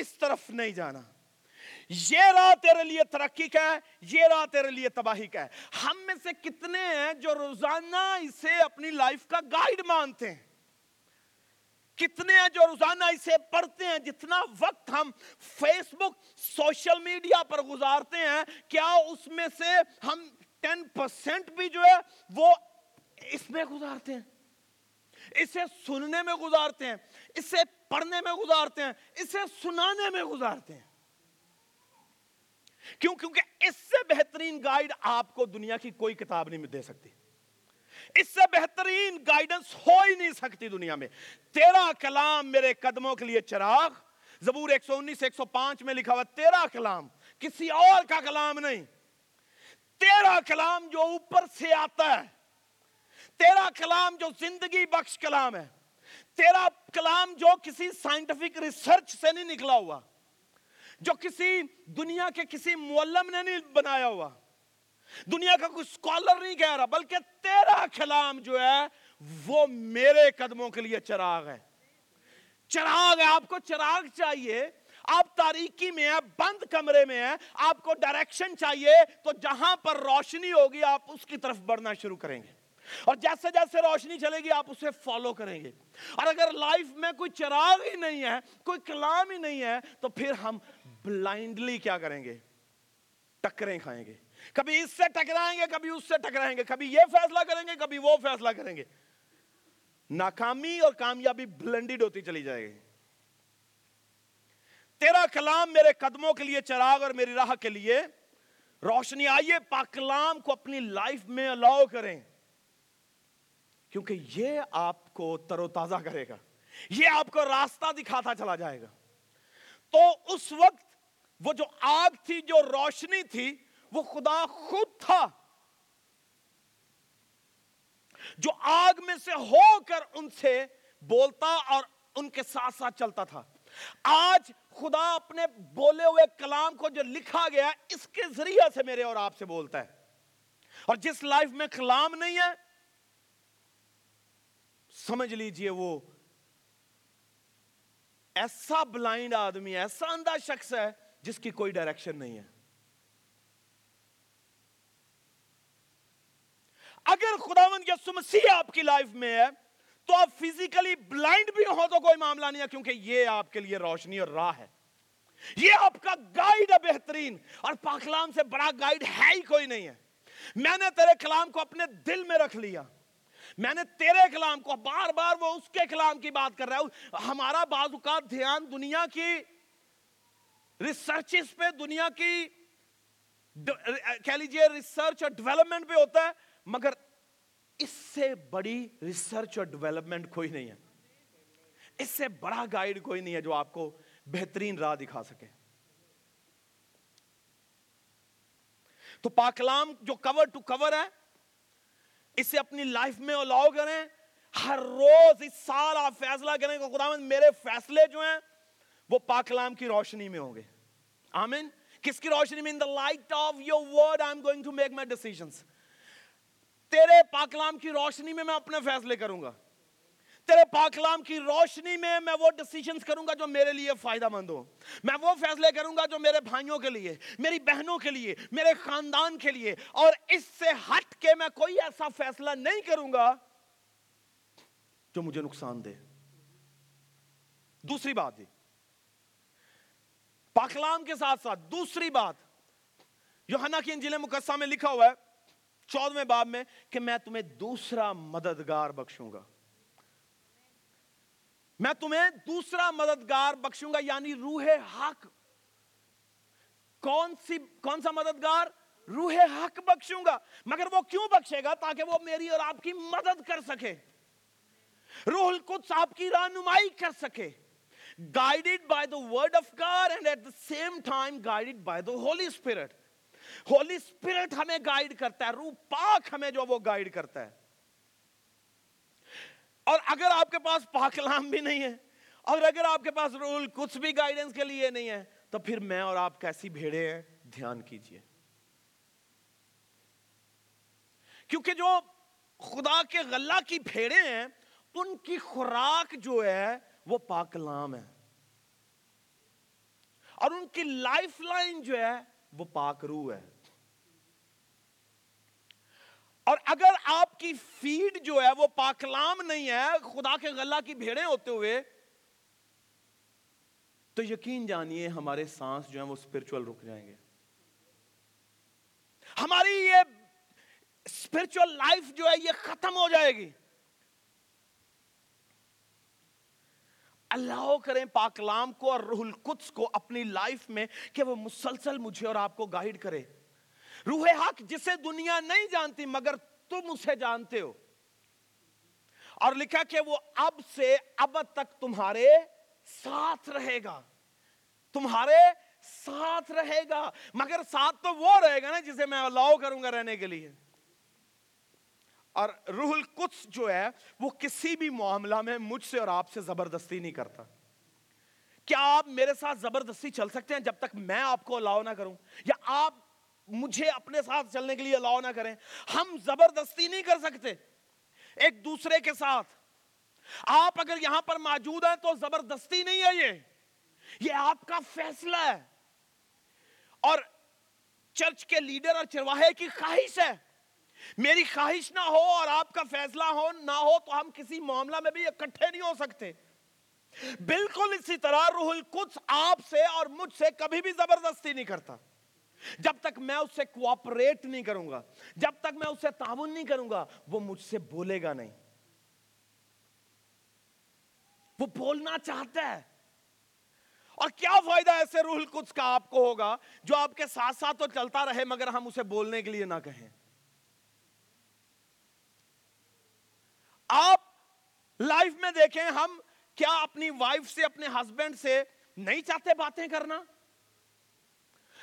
اس طرف نہیں جانا. یہ راہ تیرے لیے ترقی کا ہے، یہ راہ تیرے لیے تباہی کا ہے. ہم میں سے کتنے ہیں جو روزانہ اسے اپنی لائف کا گائیڈ مانتے ہیں؟ کتنے ہیں جو روزانہ اسے پڑھتے ہیں؟ جتنا وقت ہم فیس بک، سوشل میڈیا پر گزارتے ہیں، کیا اس میں سے ہم ٹین پرسینٹ بھی جو ہے وہ اس میں گزارتے ہیں؟ اسے سننے میں گزارتے ہیں، اسے پڑھنے میں گزارتے ہیں، اسے سنانے میں گزارتے ہیں. کیوں؟ کیونکہ اس سے بہترین گائیڈ آپ کو دنیا کی کوئی کتاب نہیں دے سکتی. اس سے بہترین گائیڈنس ہو ہی نہیں سکتی دنیا میں. تیرا کلام میرے قدموں کے لیے چراغ، زبور ایک سو انیس ایک سو پانچ میں لکھا ہوا. تیرا کلام، کسی اور کا کلام نہیں، تیرا کلام جو اوپر سے آتا ہے، تیرا کلام جو زندگی بخش کلام ہے، تیرا کلام جو کسی سائنٹیفک ریسرچ سے نہیں نکلا ہوا، جو کسی دنیا کے کسی مولم نے نہیں بنایا ہوا، دنیا کا کوئی سکالر نہیں کہہ رہا، بلکہ تیرا کلام جو ہے وہ میرے قدموں کے لیے چراغ ہے. چراغ ہے، آپ کو چراغ چاہیے. آپ تاریکی میں ہیں، بند کمرے میں ہیں، آپ کو ڈائریکشن چاہیے. تو جہاں پر روشنی ہوگی آپ اس کی طرف بڑھنا شروع کریں گے، اور جیسے جیسے روشنی چلے گی آپ اسے فالو کریں گے. اور اگر لائف میں کوئی چراغ ہی نہیں ہے، کوئی کلام ہی نہیں ہے، تو پھر ہم بلائنڈلی کیا کریں گے؟ ٹکریں کھائیں گے. کبھی اس سے ٹکرائیں گے، کبھی اس سے ٹکرائیں گے، کبھی یہ فیصلہ کریں گے، کبھی وہ فیصلہ کریں گے. ناکامی اور کامیابی بلینڈڈ ہوتی چلی جائے گی. تیرا کلام میرے قدموں کے لیے چراغ اور میری راہ کے لیے روشنی. آئیے پاک کلام کو اپنی لائف میں الاؤ کریں، کیونکہ یہ آپ کو تر و تازہ کرے گا، یہ آپ کو راستہ دکھاتا چلا جائے گا. تو اس وقت وہ جو آگ تھی، جو روشنی تھی، وہ خدا خود تھا جو آگ میں سے ہو کر ان سے بولتا اور ان کے ساتھ ساتھ چلتا تھا. آج خدا اپنے بولے ہوئے کلام کو جو لکھا گیا اس کے ذریعے سے میرے اور آپ سے بولتا ہے. اور جس لائف میں کلام نہیں ہے، سمجھ لیجئے وہ ایسا بلائنڈ آدمی ہے، ایسا اندھا شخص ہے جس کی کوئی ڈائریکشن نہیں ہے. اگر خداوند یسوع مسیح آپ کی لائف میں ہے تو آپ فزیکلی بلائنڈ بھی ہو تو کوئی معاملہ نہیں ہے، کیونکہ یہ آپ کے لیے روشنی اور راہ ہے، یہ آپ کا گائیڈ ہے بہترین. اور پاک کلام سے بڑا گائیڈ ہے ہی کوئی نہیں ہے. میں نے تیرے کلام کو اپنے دل میں رکھ لیا، میں نے تیرے کلام کو. بار بار وہ اس کے کلام کی بات کر رہا ہے. ہمارا بعض اوقات دھیان دنیا کی ریسرچز پہ، دنیا کی کہہ لیجیے ریسرچ اور ڈیولپمنٹ پہ ہوتا ہے، مگر اس سے بڑی ریسرچ اور ڈیولپمنٹ کوئی نہیں ہے، اس سے بڑا گائیڈ کوئی نہیں ہے جو آپ کو بہترین راہ دکھا سکے. تو پاک کلام جو کور ٹو کور ہے، اسے اپنی لائف میں الاؤ کریں. ہر روز اس سال آپ فیصلہ کریں کہ خداوند میرے فیصلے جو ہیں وہ پاک کلام کی روشنی میں ہوں گے. آمین. کس کی روشنی میں؟ In the light of your word I am going to make my decisions. تیرے پاک کلام کی روشنی میں میں اپنے فیصلے کروں گا، تیرے پاک کلام کی روشنی میں میں وہ ڈیسیجنز کروں گا جو میرے لیے فائدہ مند ہوں, میں وہ فیصلے کروں گا جو میرے بھائیوں کے لیے, میری بہنوں کے لیے, میرے خاندان کے لیے, اور اس سے ہٹ کے میں کوئی ایسا فیصلہ نہیں کروں گا جو مجھے نقصان دے. دوسری بات, پاک کلام کے ساتھ ساتھ دوسری بات, یوحنا کی انجیل مقدسہ میں لکھا ہوا ہے چودھویں باب میں کہ میں تمہیں دوسرا مددگار بخشوں گا, میں تمہیں دوسرا مددگار بخشوں گا, یعنی روح حق. کون سی کون سا مددگار؟ روح حق بخشوں گا. مگر وہ کیوں بخشے گا؟ تاکہ وہ میری اور آپ کی مدد کر سکے, روح القدس آپ کی رہنمائی کر سکے, guided by the word of God and at the same time guided by the Holy Spirit. Holy Spirit ہمیں guide کرتا ہے, روح پاک ہمیں جو وہ guide کرتا ہے. اور اگر آپ کے پاس پاک کلام بھی نہیں ہے اور اگر آپ کے پاس روح القدس بھی گائیڈنس کے لیے نہیں ہے تو پھر میں اور آپ کیسی بھیڑے ہیں, دھیان کیجئے. کیونکہ جو خدا کے غلہ کی بھیڑے ہیں ان کی خوراک جو ہے وہ پاک کلام ہے, اور ان کی لائف لائن جو ہے وہ پاک روح ہے. اور اگر آپ کی فیڈ جو ہے وہ پاک کلام نہیں ہے, خدا کے غلہ کی بھیڑیں ہوتے ہوئے, تو یقین جانیے ہمارے سانس جو ہیں وہ اسپرچل رک جائیں گے, ہماری یہ اسپرچل لائف جو ہے یہ ختم ہو جائے گی. اللہ کریں پاک کلام کو اور روح القدس کو اپنی لائف میں کہ وہ مسلسل مجھے اور آپ کو گائیڈ کرے. روح حق جسے دنیا نہیں جانتی مگر تم اسے جانتے ہو, اور لکھا کہ وہ اب سے اب تک تمہارے ساتھ رہے گا, تمہارے ساتھ رہے گا. مگر ساتھ تو وہ رہے گا نا جسے میں الاؤ کروں گا رہنے کے لیے. اور روح القدس جو ہے وہ کسی بھی معاملہ میں مجھ سے اور آپ سے زبردستی نہیں کرتا. کیا آپ میرے ساتھ زبردستی چل سکتے ہیں جب تک میں آپ کو الاؤ نہ کروں یا آپ مجھے اپنے ساتھ چلنے کے لیے الاؤ نہ کریں؟ ہم زبردستی نہیں کر سکتے ایک دوسرے کے ساتھ. آپ اگر یہاں پر موجود ہیں تو زبردستی نہیں ہے, یہ یہ آپ کا فیصلہ ہے اور چرچ کے لیڈر اور چرواہے کی خواہش ہے. میری خواہش نہ ہو اور آپ کا فیصلہ ہو نہ ہو تو ہم کسی معاملہ میں بھی اکٹھے نہیں ہو سکتے. بالکل اسی طرح روح القدس آپ سے اور مجھ سے کبھی بھی زبردستی نہیں کرتا جب تک میں اس سے کوآپریٹ نہیں کروں گا, جب تک میں اس سے تعاون نہیں کروں گا. وہ مجھ سے بولے گا نہیں, وہ بولنا چاہتا ہے. اور کیا فائدہ ایسے روح القدس کا آپ کو ہوگا جو آپ کے ساتھ ساتھ تو چلتا رہے مگر ہم اسے بولنے کے لیے نہ کہیں. آپ لائف میں دیکھیں, ہم کیا اپنی وائف سے, اپنے ہسبینڈ سے نہیں چاہتے باتیں کرنا؟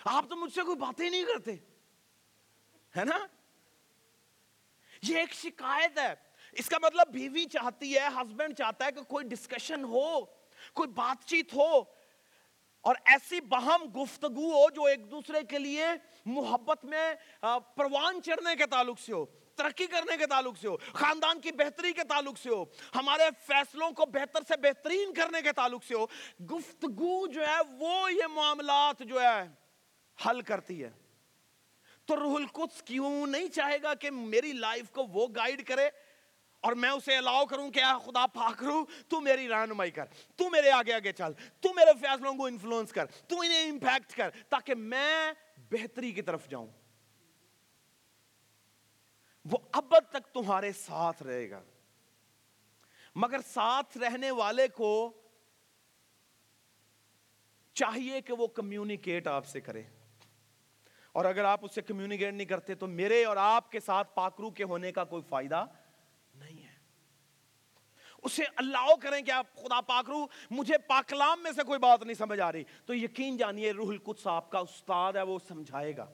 آپ تو مجھ سے کوئی باتیں نہیں کرتے, ہے نا؟ یہ ایک شکایت ہے. اس کا مطلب بیوی چاہتی ہے, ہسبینڈ چاہتا ہے کہ کوئی ڈسکشن ہو, کوئی بات چیت ہو, اور ایسی باہم گفتگو ہو جو ایک دوسرے کے لیے محبت میں پروان چڑھنے کے تعلق سے ہو, ترقی کرنے کے تعلق سے ہو, خاندان کی بہتری کے تعلق سے ہو, ہمارے فیصلوں کو بہتر سے بہترین کرنے کے تعلق سے ہو. گفتگو جو ہے وہ یہ معاملات جو ہے حل کرتی ہے. تو روح القدس کیوں نہیں چاہے گا کہ میری لائف کو وہ گائیڈ کرے اور میں اسے الاؤ کروں کہ خدا پاک روح تو میری رہنمائی کر, تو میرے آگے آگے چل, تو میرے فیصلوں کو انفلوئنس کر, تو انہیں امپیکٹ کر تاکہ میں بہتری کی طرف جاؤں. وہ اب تک تمہارے ساتھ رہے گا. مگر ساتھ رہنے والے کو چاہیے کہ وہ کمیونیکیٹ آپ سے کرے, اور اگر آپ اس سے کمیونیکیٹ نہیں کرتے تو میرے اور آپ کے ساتھ پاکرو کے ہونے کا کوئی فائدہ نہیں ہے. اسے الاؤ کریں کہ آپ خدا پاکرو مجھے پاک کلام میں سے کوئی بات نہیں سمجھ آ رہی, تو یقین جانیے روح القدس آپ کا استاد ہے, وہ سمجھائے گا.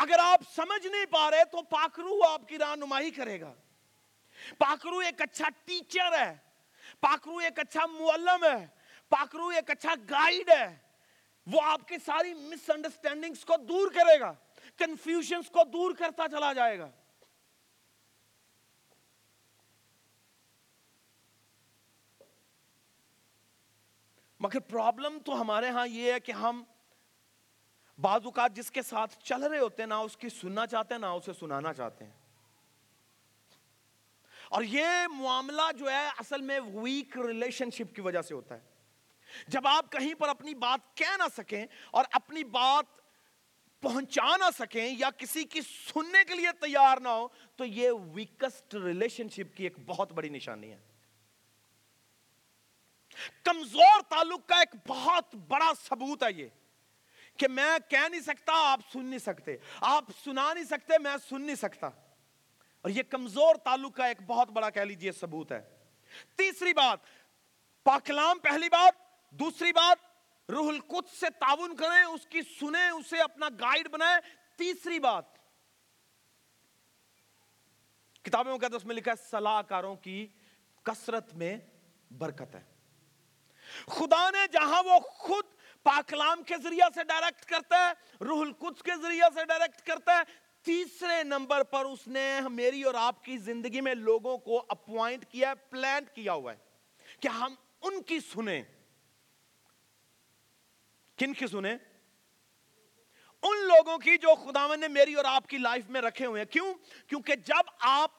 اگر آپ سمجھ نہیں پا رہے تو پاک روح آپ کی رہنمائی کرے گا. پاک روح ایک اچھا ٹیچر ہے, پاک روح ایک اچھا معلم ہے, پاک روح ایک اچھا گائیڈ ہے. وہ آپ کی ساری مس انڈرسٹینڈنگز کو دور کرے گا, کنفیوژنز کو دور کرتا چلا جائے گا. مگر پرابلم تو ہمارے ہاں یہ ہے کہ ہم بعض اوقات جس کے ساتھ چل رہے ہوتے ہیں نہ اس کی سننا چاہتے ہیں نہ اسے سنانا چاہتے ہیں, اور یہ معاملہ جو ہے اصل میں ویک ریلیشن شپ کی وجہ سے ہوتا ہے. جب آپ کہیں پر اپنی بات کہہ نہ سکیں اور اپنی بات پہنچا نہ سکیں یا کسی کی سننے کے لیے تیار نہ ہو تو یہ ویکسٹ ریلیشن شپ کی ایک بہت بڑی نشانی ہے. کمزور تعلق کا ایک بہت بڑا ثبوت ہے یہ کہ میں کہہ نہیں سکتا, آپ سن نہیں سکتے, آپ سنا نہیں سکتے, میں سن نہیں سکتا, اور یہ کمزور تعلق کا ایک بہت بڑا کہہ لیجئے ثبوت ہے. تیسری بات پاکلام, پہلی بات. دوسری بات روح القدس سے تعاون کریں, اس کی سنیں, اسے اپنا گائیڈ بنائیں. تیسری بات کتاب مقدس میں لکھا ہے صلاح کاروں کی کثرت میں برکت ہے. خدا نے جہاں وہ خود پاکلام کے ذریعہ سے ڈائریکٹ کرتا ہے, روح القدس کے ذریعہ سے ڈائریکٹ کرتا ہے, تیسرے نمبر پر اس نے میری اور آپ کی زندگی میں لوگوں کو اپوائنٹ کیا ہے, پلانٹ کیا ہوا ہے کہ ہم ان کی سنیں. کن کی سنیں؟ ان لوگوں کی جو خداوند نے میری اور آپ کی لائف میں رکھے ہوئے ہیں. کیوں؟ کیونکہ جب آپ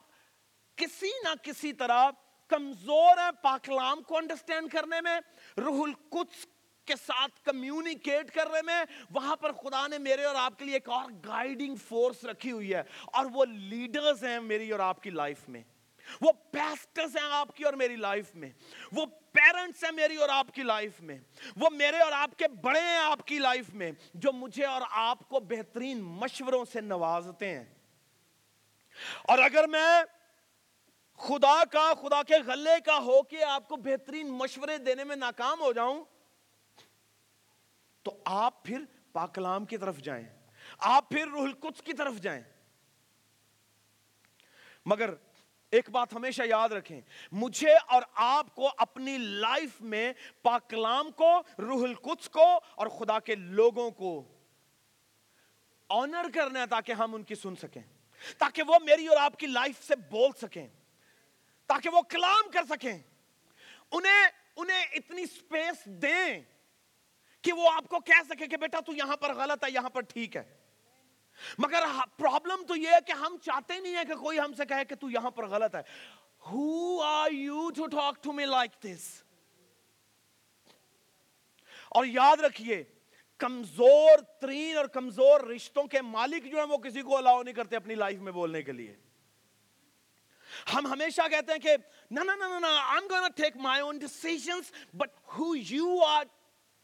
کسی نہ کسی طرح کمزور ہیں پاکلام کو انڈرسٹینڈ کرنے میں, روح القدس کے ساتھ کمیونیکیٹ کرنے میں, وہاں پر خدا نے میرے اور آپ کے لیے ایک اور گائیڈنگ فورس رکھی ہوئی ہے, اور وہ لیڈرز ہیں میری اور آپ کی لائف میں, وہ پیسٹرز ہیں آپ کی اور میری لائف میں, وہ پیرنٹس ہیں میری اور آپ کی لائف میں, وہ میرے اور آپ کے بڑے ہیں آپ کی لائف میں جو مجھے اور آپ کو بہترین مشوروں سے نوازتے ہیں. اور اگر میں خدا کا خدا کے غلے کا ہو کے آپ کو بہترین مشورے دینے میں ناکام ہو جاؤں تو آپ پھر پاکلام کی طرف جائیں, آپ پھر روح القدس کی طرف جائیں. مگر ایک بات ہمیشہ یاد رکھیں, مجھے اور آپ کو اپنی لائف میں پاکلام کو, روح القدس کو اور خدا کے لوگوں کو آنر کرنا ہے تاکہ ہم ان کی سن سکیں, تاکہ وہ میری اور آپ کی لائف سے بول سکیں, تاکہ وہ کلام کر سکیں. انہیں انہیں اتنی سپیس دیں کہ وہ آپ کو کہہ سکے کہ بیٹا تو یہاں پر غلط ہے, یہاں پر ٹھیک ہے. مگر پرابلم تو یہ ہے کہ ہم چاہتے نہیں ہیں کہ کوئی ہم سے کہے کہ تو یہاں پر غلط ہے. Who are you to talk to me like this? اور یاد رکھیے کمزور ترین اور کمزور رشتوں کے مالک جو ہیں وہ کسی کو الاؤ نہیں کرتے اپنی لائف میں بولنے کے لیے. ہم ہمیشہ کہتے ہیں کہ نا نا نا نا I'm gonna take my own decisions, but who you are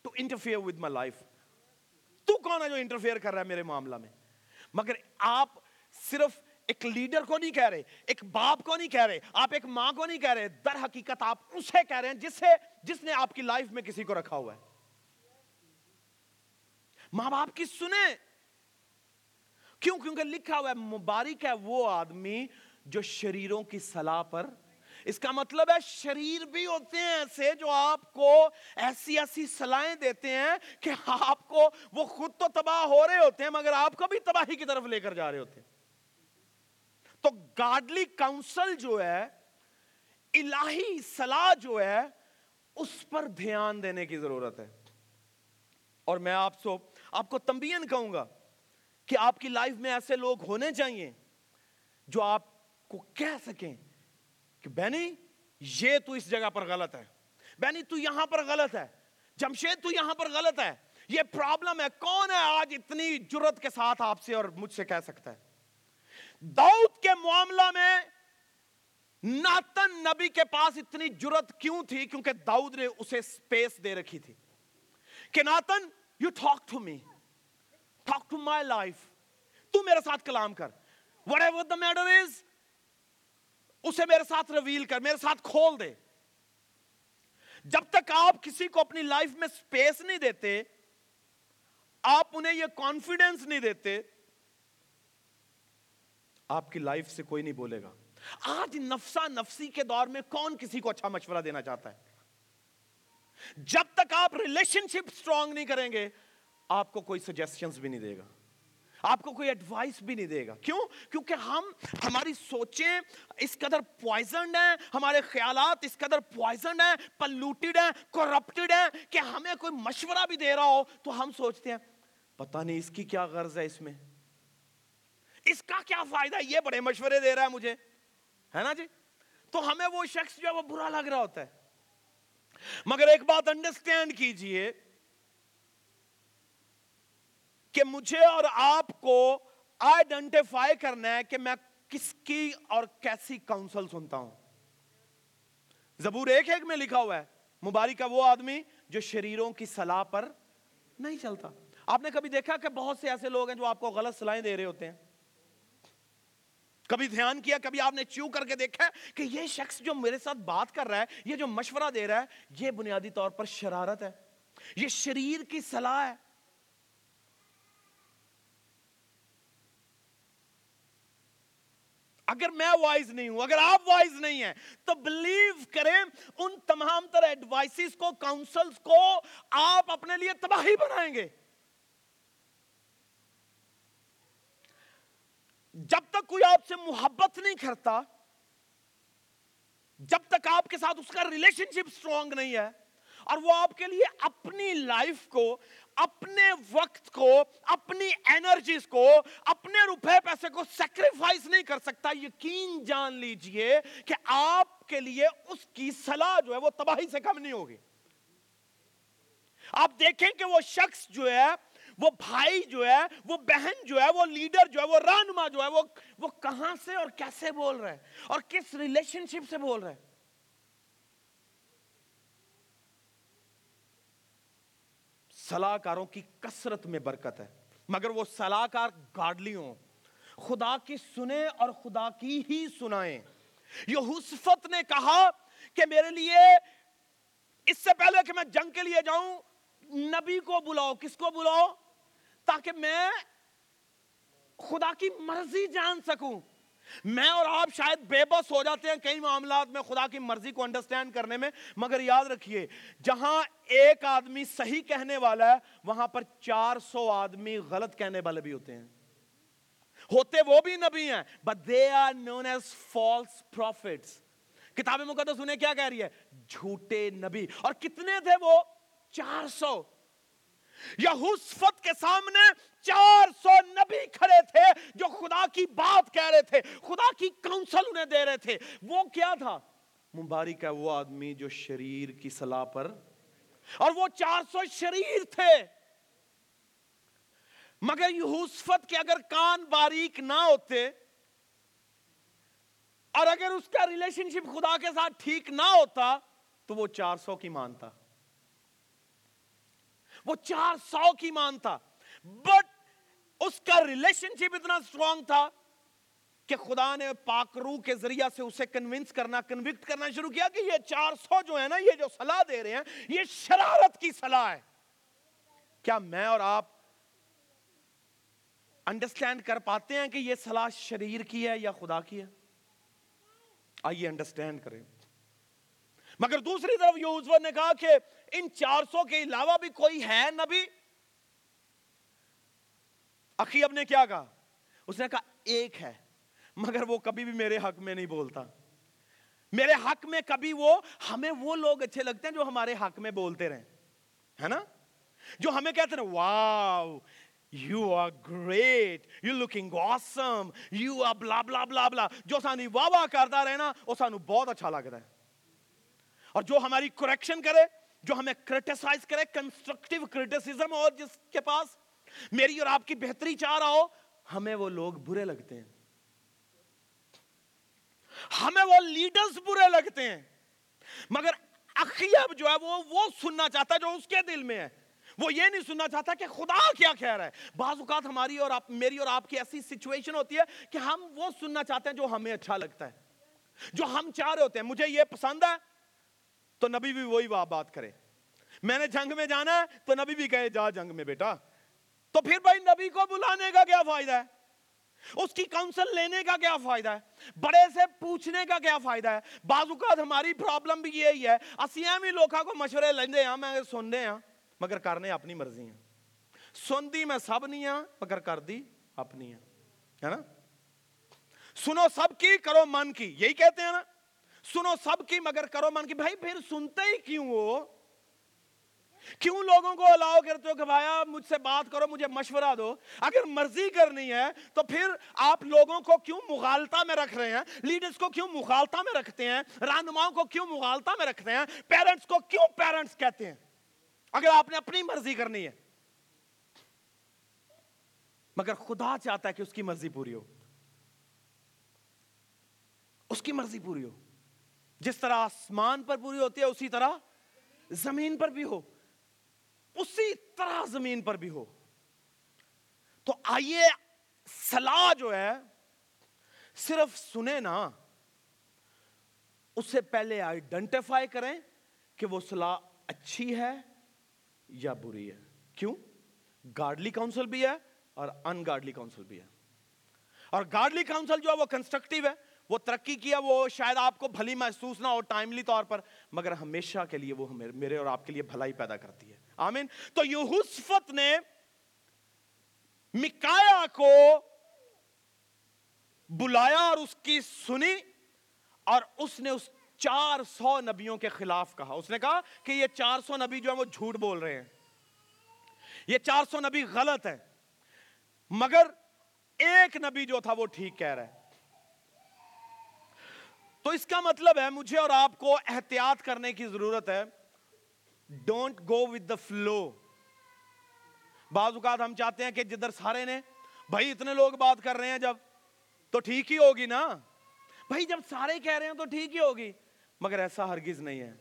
to interfere with my life? تو کون ہے جو انٹرفیئر کر رہا ہے میرے معاملہ میں؟ مگر آپ صرف ایک لیڈر کو نہیں کہہ رہے, ایک باپ کو نہیں کہہ رہے, آپ ایک ماں کو نہیں کہہ رہے, در حقیقت آپ اسے کہہ رہے ہیں جس سے جس نے آپ کی لائف میں کسی کو رکھا ہوا ہے. ماں باپ کی سنیں. کیوں؟ کیونکہ لکھا ہوا ہے مبارک ہے وہ آدمی جو شریروں کی صلاح پر. اس کا مطلب ہے شریر بھی ہوتے ہیں ایسے جو آپ کو ایسی ایسی صلاحیں دیتے ہیں کہ آپ کو, وہ خود تو تباہ ہو رہے ہوتے ہیں مگر آپ کو بھی تباہی کی طرف لے کر جا رہے ہوتے ہیں. تو گاڈلی کاؤنسل جو ہے, الہی صلاح جو ہے, اس پر دھیان دینے کی ضرورت ہے. اور میں آپ سو آپ کو تنبیہاً کہوں گا کہ آپ کی لائف میں ایسے لوگ ہونے چاہیے جو آپ کو کہہ سکیں کہ بینی یہ تو اس جگہ پر غلط ہے, بینی تو یہاں پر غلط ہے, جمشید تو یہاں پر غلط ہے, یہ پرابلم ہے. کون ہے آج اتنی جرت کے ساتھ آپ سے اور مجھ سے کہہ سکتا ہے؟ داؤد کے معاملہ میں ناتن نبی کے پاس اتنی جرت کیوں تھی؟ کیونکہ داؤد نے اسے سپیس دے رکھی تھی کہ nothing you talk to me, talk to my life, تو میرے ساتھ کلام کر, whatever the matter is اسے میرے ساتھ ریویل کر, میرے ساتھ کھول دے. جب تک آپ کسی کو اپنی لائف میں سپیس نہیں دیتے, آپ انہیں یہ کانفیڈنس نہیں دیتے, آپ کی لائف سے کوئی نہیں بولے گا. آج نفسا نفسی کے دور میں کون کسی کو اچھا مشورہ دینا چاہتا ہے؟ جب تک آپ ریلیشن شپ اسٹرانگ نہیں کریں گے آپ کو کوئی سجیشنز بھی نہیں دے گا, آپ کو کوئی ایڈوائس بھی نہیں دے گا. کیوں؟ کیونکہ ہم ہماری سوچیں اس قدر پوائزنڈ ہیں, ہمارے خیالات اس قدر پوائزنڈ ہیں, پلوٹیڈ ہیں, کرپٹیڈ ہیں کہ ہمیں کوئی مشورہ بھی دے رہا ہو تو ہم سوچتے ہیں پتہ نہیں اس کی کیا غرض ہے, اس میں اس کا کیا فائدہ, یہ بڑے مشورے دے رہا ہے مجھے, ہے نا جی. تو ہمیں وہ شخص جو ہے وہ برا لگ رہا ہوتا ہے. مگر ایک بات انڈرسٹینڈ کیجئے کہ مجھے اور آپ کو آئیڈینٹیفائی کرنا ہے کہ میں کس کی اور کیسی کاؤنسل سنتا ہوں. زبور ایک ایک میں لکھا ہوا ہے, مبارک ہے وہ آدمی جو شریروں کی صلاح پر نہیں چلتا. آپ نے کبھی دیکھا کہ بہت سے ایسے لوگ ہیں جو آپ کو غلط صلاحیں دے رہے ہوتے ہیں؟ کبھی دھیان کیا, کبھی آپ نے چیو کر کے دیکھا ہے کہ یہ شخص جو میرے ساتھ بات کر رہا ہے, یہ جو مشورہ دے رہا ہے, یہ بنیادی طور پر شرارت ہے, یہ شریر کی صلاح ہے. اگر میں وائز نہیں ہوں, اگر آپ وائز نہیں ہیں, تو بلیو کریں ان تمام تر ایڈوائسز کو, کاؤنسلز کو آپ اپنے لیے تباہی بنائیں گے. جب تک کوئی آپ سے محبت نہیں کرتا, جب تک آپ کے ساتھ اس کا ریلیشن شپ اسٹرانگ نہیں ہے اور وہ آپ کے لیے اپنی لائف کو, اپنے وقت کو, اپنی انرجیز کو, اپنے روپے پیسے کو سیکریفائز نہیں کر سکتا, یقین جان لیجئے کہ آپ کے لیے اس کی صلاح جو ہے وہ تباہی سے کم نہیں ہوگی. آپ دیکھیں کہ وہ شخص جو ہے, وہ بھائی جو ہے, وہ بہن جو ہے, وہ لیڈر جو ہے, وہ رہنما جو ہے, وہ وہ کہاں سے اور کیسے بول رہے ہیں اور کس ریلیشن شپ سے بول رہے ہیں. صلاح کاروں کی کثرت میں برکت ہے, مگر وہ صلاح کار گاڈلی ہوں, خدا کی سنیں اور خدا کی ہی سنائیں. یہوشفت نے کہا کہ میرے لیے اس سے پہلے کہ میں جنگ کے لیے جاؤں, نبی کو بلاؤ. کس کو بلاؤ؟ تاکہ میں خدا کی مرضی جان سکوں. میں اور آپ شاید بے بس ہو جاتے ہیں کئی معاملات میں خدا کی مرضی کو انڈرسٹینڈ کرنے میں, مگر یاد رکھیے جہاں ایک آدمی صحیح کہنے والا ہے وہاں پر چار سو آدمی غلط کہنے والے بھی ہوتے ہیں. ہوتے وہ بھی نبی ہیں, but they are known as false prophets. کتاب مقدس انہیں کیا کہہ رہی ہے؟ جھوٹے نبی. اور کتنے تھے وہ؟ چار سو. یہوشفت کے سامنے چار سو نبی کھڑے تھے جو خدا کی بات کہہ رہے تھے, خدا کی کاؤنسل انہیں دے رہے تھے. وہ کیا تھا؟ مبارک ہے وہ آدمی جو شریر کی صلاح پر, اور وہ چار سو شریر تھے. مگر یہوشفت کے اگر کان باریک نہ ہوتے اور اگر اس کا ریلیشن شپ خدا کے ساتھ ٹھیک نہ ہوتا تو وہ چار سو کی مانتا, وہ چار سو کی مانتا. بٹ اس کا ریلیشن شپ اتنا اسٹرانگ تھا کہ خدا نے پاک روح کے ذریعہ سے اسے کنونس کرنا, کنوکٹ کرنا شروع کیا کہ یہ چار سو جو ہے نا, یہ جو صلاح دے رہے ہیں, یہ شرارت کی صلاح ہے. کیا میں اور آپ انڈرسٹینڈ کر پاتے ہیں کہ یہ صلاح شریر کی ہے یا خدا کی ہے؟ آئیے انڈرسٹینڈ کریں. مگر دوسری طرف یہوشفت نے کہا کہ ان چار سو کے علاوہ بھی کوئی ہے نبی؟ اخیب نے کیا کہا؟ اس نے کہا ایک ہے, مگر وہ کبھی بھی میرے حق میں نہیں بولتا. میرے حق میں کبھی وہ, ہمیں وہ لوگ اچھے لگتے ہیں جو ہمارے حق میں بولتے رہیں, ہے نا, جو ہمیں کہتے ہیں واو You are great, you're looking awesome, you are blah blah blah blah. جو سانی واہ واہ کرتا رہے نا, وہ سانو بہت اچھا لگتا ہے. اور جو ہماری کریکشن کرے, جو ہمیں کرٹیسائز کرے, کنسٹرکٹیو کرٹیسزم, اور جس کے پاس میری اور آپ کی بہتری چاہ رہا ہو, ہمیں وہ لوگ برے لگتے ہیں, ہمیں وہ لیڈرز برے لگتے ہیں. مگر اخیب جو ہے وہ وہ سننا چاہتا ہے جو اس کے دل میں ہے. وہ یہ نہیں سننا چاہتا کہ خدا کیا کہہ رہا ہے. بعض اوقات ہماری اور آپ, میری اور آپ کی ایسی سچویشن ہوتی ہے کہ ہم وہ سننا چاہتے ہیں جو ہمیں اچھا لگتا ہے, جو ہم چاہ رہے ہوتے ہیں. مجھے یہ پسند ہے تو نبی بھی وہی بات کرے, میں نے جنگ میں جانا ہے تو نبی بھی کہے جا جنگ میں بیٹا. تو پھر بھائی نبی کو بلانے کا کیا فائدہ ہے؟ اس کی کاؤنسل لینے کا کیا فائدہ ہے؟ بڑے سے پوچھنے کا کیا فائدہ ہے؟ بعض اوقات ہماری پرابلم بھی یہی ہے, اسی ہی لوگوں کو مشورے لیندے ہاں, میں سننے ہاں مگر کرنے اپنی مرضی ہیں. سن دی میں سب نہیں ہاں مگر کر دی اپنی ہے, ہے نا. سنو سب کی کرو من کی, یہی کہتے ہیں نا, سنو سب کی مگر کرو من کی. بھائی پھر سنتے ہی کیوں ہو؟ کیوں لوگوں کو الاؤ کرتے ہو کہ بھایا مجھ سے بات کرو, مجھے مشورہ دو؟ اگر مرضی کرنی ہے تو پھر آپ لوگوں کو کیوں مغالطہ میں رکھ رہے ہیں؟ لیڈرز کو کیوں مغالطہ میں رکھتے ہیں؟ رہنماؤں کو کیوں مغالطہ میں رکھتے ہیں؟ پیرنٹس کو کیوں پیرنٹس کہتے ہیں اگر آپ نے اپنی مرضی کرنی ہے؟ مگر خدا چاہتا ہے کہ اس کی مرضی پوری ہو, اس کی مرضی پوری ہو. جس طرح آسمان پر پوری ہوتی ہے اسی طرح زمین پر بھی ہو, اسی طرح زمین پر بھی ہو. تو آئیے صلاح جو ہے صرف سنے نا, اس سے پہلے آئیڈینٹیفائی کریں کہ وہ صلاح اچھی ہے یا بری ہے. کیوں؟ گاڈلی کاؤنسل بھی ہے اور ان گاڈلی کاؤنسل بھی ہے, اور گاڈلی کاؤنسل جو ہے وہ کنسٹرکٹیو ہے, وہ ترقی کیا, وہ شاید آپ کو بھلی محسوس نہ ہو ٹائملی طور پر, مگر ہمیشہ کے لیے وہ میرے اور آپ کے لیے بھلائی پیدا کرتی ہے. آمین. تو یہوشفت نے میکایا کو بلایا اور اس کی سنی, اور اس نے اس چار سو نبیوں کے خلاف کہا. اس نے کہا کہ یہ چار سو نبی جو ہیں وہ جھوٹ بول رہے ہیں, یہ چار سو نبی غلط ہیں, مگر ایک نبی جو تھا وہ ٹھیک کہہ رہا ہے. تو اس کا مطلب ہے مجھے اور آپ کو احتیاط کرنے کی ضرورت ہے. Don't go with the flow. بعض اوقات ہم چاہتے ہیں کہ جدھر سارے نے, بھائی اتنے لوگ بات کر رہے ہیں جب تو ٹھیک ہی ہوگی نا, بھائی جب سارے کہہ رہے ہیں تو ٹھیک ہی ہوگی, مگر ایسا ہرگز نہیں ہے.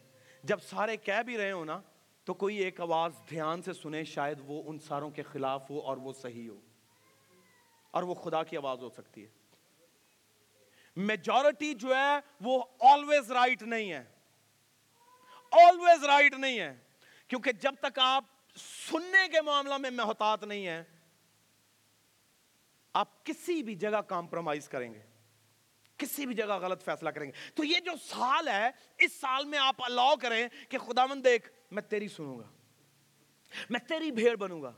جب سارے کہہ بھی رہے ہو نا تو کوئی ایک آواز دھیان سے سنے, شاید وہ ان ساروں کے خلاف ہو اور وہ صحیح ہو, اور وہ خدا کی آواز ہو سکتی ہے. میجورٹی جو ہے وہ آلویز رائٹ نہیں ہے, آلویز رائٹ نہیں ہے, کیونکہ جب تک آپ سننے کے معاملہ میں محتاط نہیں ہیں آپ کسی بھی جگہ کمپرومائز کریں گے, کسی بھی جگہ غلط فیصلہ کریں گے. تو یہ جو سال ہے اس سال میں آپ الاؤ کریں کہ خداوند دیکھ میں تیری سنوں گا, میں تیری بھیڑ بنوں گا,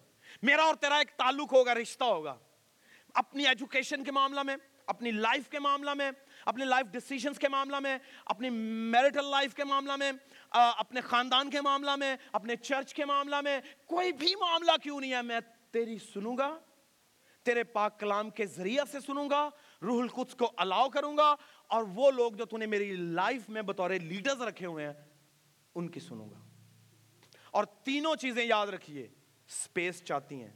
میرا اور تیرا ایک تعلق ہوگا, رشتہ ہوگا, اپنی ایجوکیشن کے معاملہ میں, اپنی لائف کے معاملہ میں, اپنے لائف ڈیسیژنز کے معاملہ میں, اپنی میرٹل لائف کے معاملہ میں, اپنے خاندان کے معاملہ میں, اپنے چرچ کے معاملہ میں, کوئی بھی معاملہ کیوں نہیں ہے, میں تیری سنوں گا, تیرے پاک کلام کے ذریعہ سے سنوں گا, روح القدس کو الاؤ کروں گا, اور وہ لوگ جو تو نے میری لائف میں بطور لیڈرز رکھے ہوئے ہیں ان کی سنوں گا. اور تینوں چیزیں یاد رکھیے سپیس چاہتی ہیں,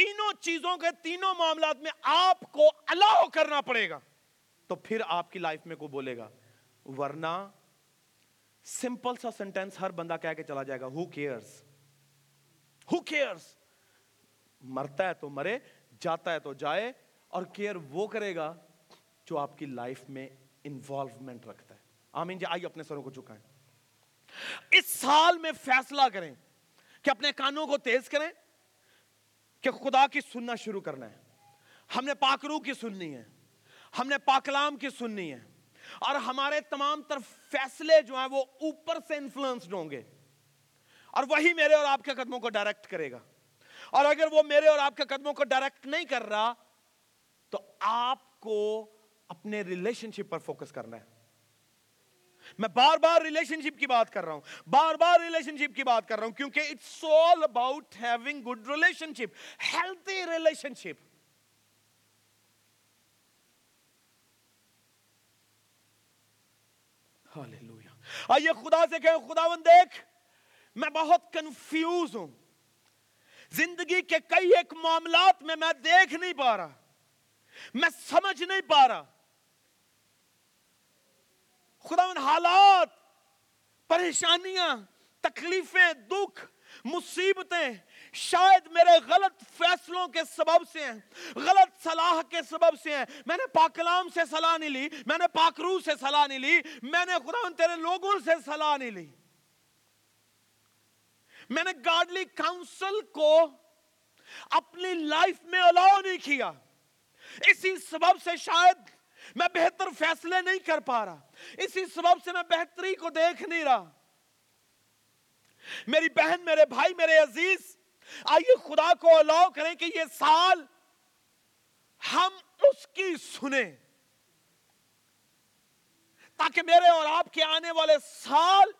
تینوں چیزوں کے تینوں معاملات میں آپ کو الاؤ کرنا پڑے گا تو پھر آپ کی لائف میں کوئی بولے گا, ورنہ سمپل سا سینٹینس ہر بندہ کہہ کے چلا جائے گا, who cares, who cares. مرتا ہے تو مرے, جاتا ہے تو جائے, اور کیئر وہ کرے گا جو آپ کی لائف میں انوالومنٹ رکھتا ہے. آمین. جی آئیے اپنے سروں کو جھکائیں, اس سال میں فیصلہ کریں کہ اپنے کانوں کو تیز کریں کہ خدا کی سننا شروع کرنا ہے. ہم نے پاک روح کی سننی ہے, ہم نے پاک کلام کی سننی ہے, اور ہمارے تمام تر فیصلے جو ہیں وہ اوپر سے انفلوئنسڈ ہوں گے, اور وہی میرے اور آپ کے قدموں کو ڈائریکٹ کرے گا. اور اگر وہ میرے اور آپ کے قدموں کو ڈائریکٹ نہیں کر رہا تو آپ کو اپنے ریلیشن شپ پر فوکس کرنا ہے. میں بار بار ریلیشن شپ کی بات کر رہا ہوں, بار بار ریلیشن شپ کی بات کر رہا ہوں, کیونکہ it's all about having good relationship, healthy relationship. Hallelujah. آئیے خدا سے کہیں, خداوند دیکھ میں بہت کنفیوز ہوں, زندگی کے کئی ایک معاملات میں میں دیکھ نہیں پا رہا, میں سمجھ نہیں پا رہا. خداوند حالات, پریشانیاں, تکلیفیں, دکھ, مصیبتیں شاید میرے غلط فیصلوں کے سبب سے ہیں, غلط صلاح کے سبب سے ہیں. میں نے پاک کلام سے صلاح نہیں لی, میں نے پاک روح سے صلاح نہیں لی, میں نے خداوند تیرے لوگوں سے صلاح نہیں لی, میں نے گاڈلی کاؤنسل کو اپنی لائف میں الاؤ نہیں کیا, اسی سبب سے شاید میں بہتر فیصلے نہیں کر پا رہا, اسی سبب سے میں بہتری کو دیکھ نہیں رہا. میری بہن, میرے بھائی, میرے عزیز, آئیے خدا کو الاؤ کریں کہ یہ سال ہم اس کی سنیں تاکہ میرے اور آپ کے آنے والے سال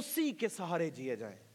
اسی کے سہارے جیے جائیں.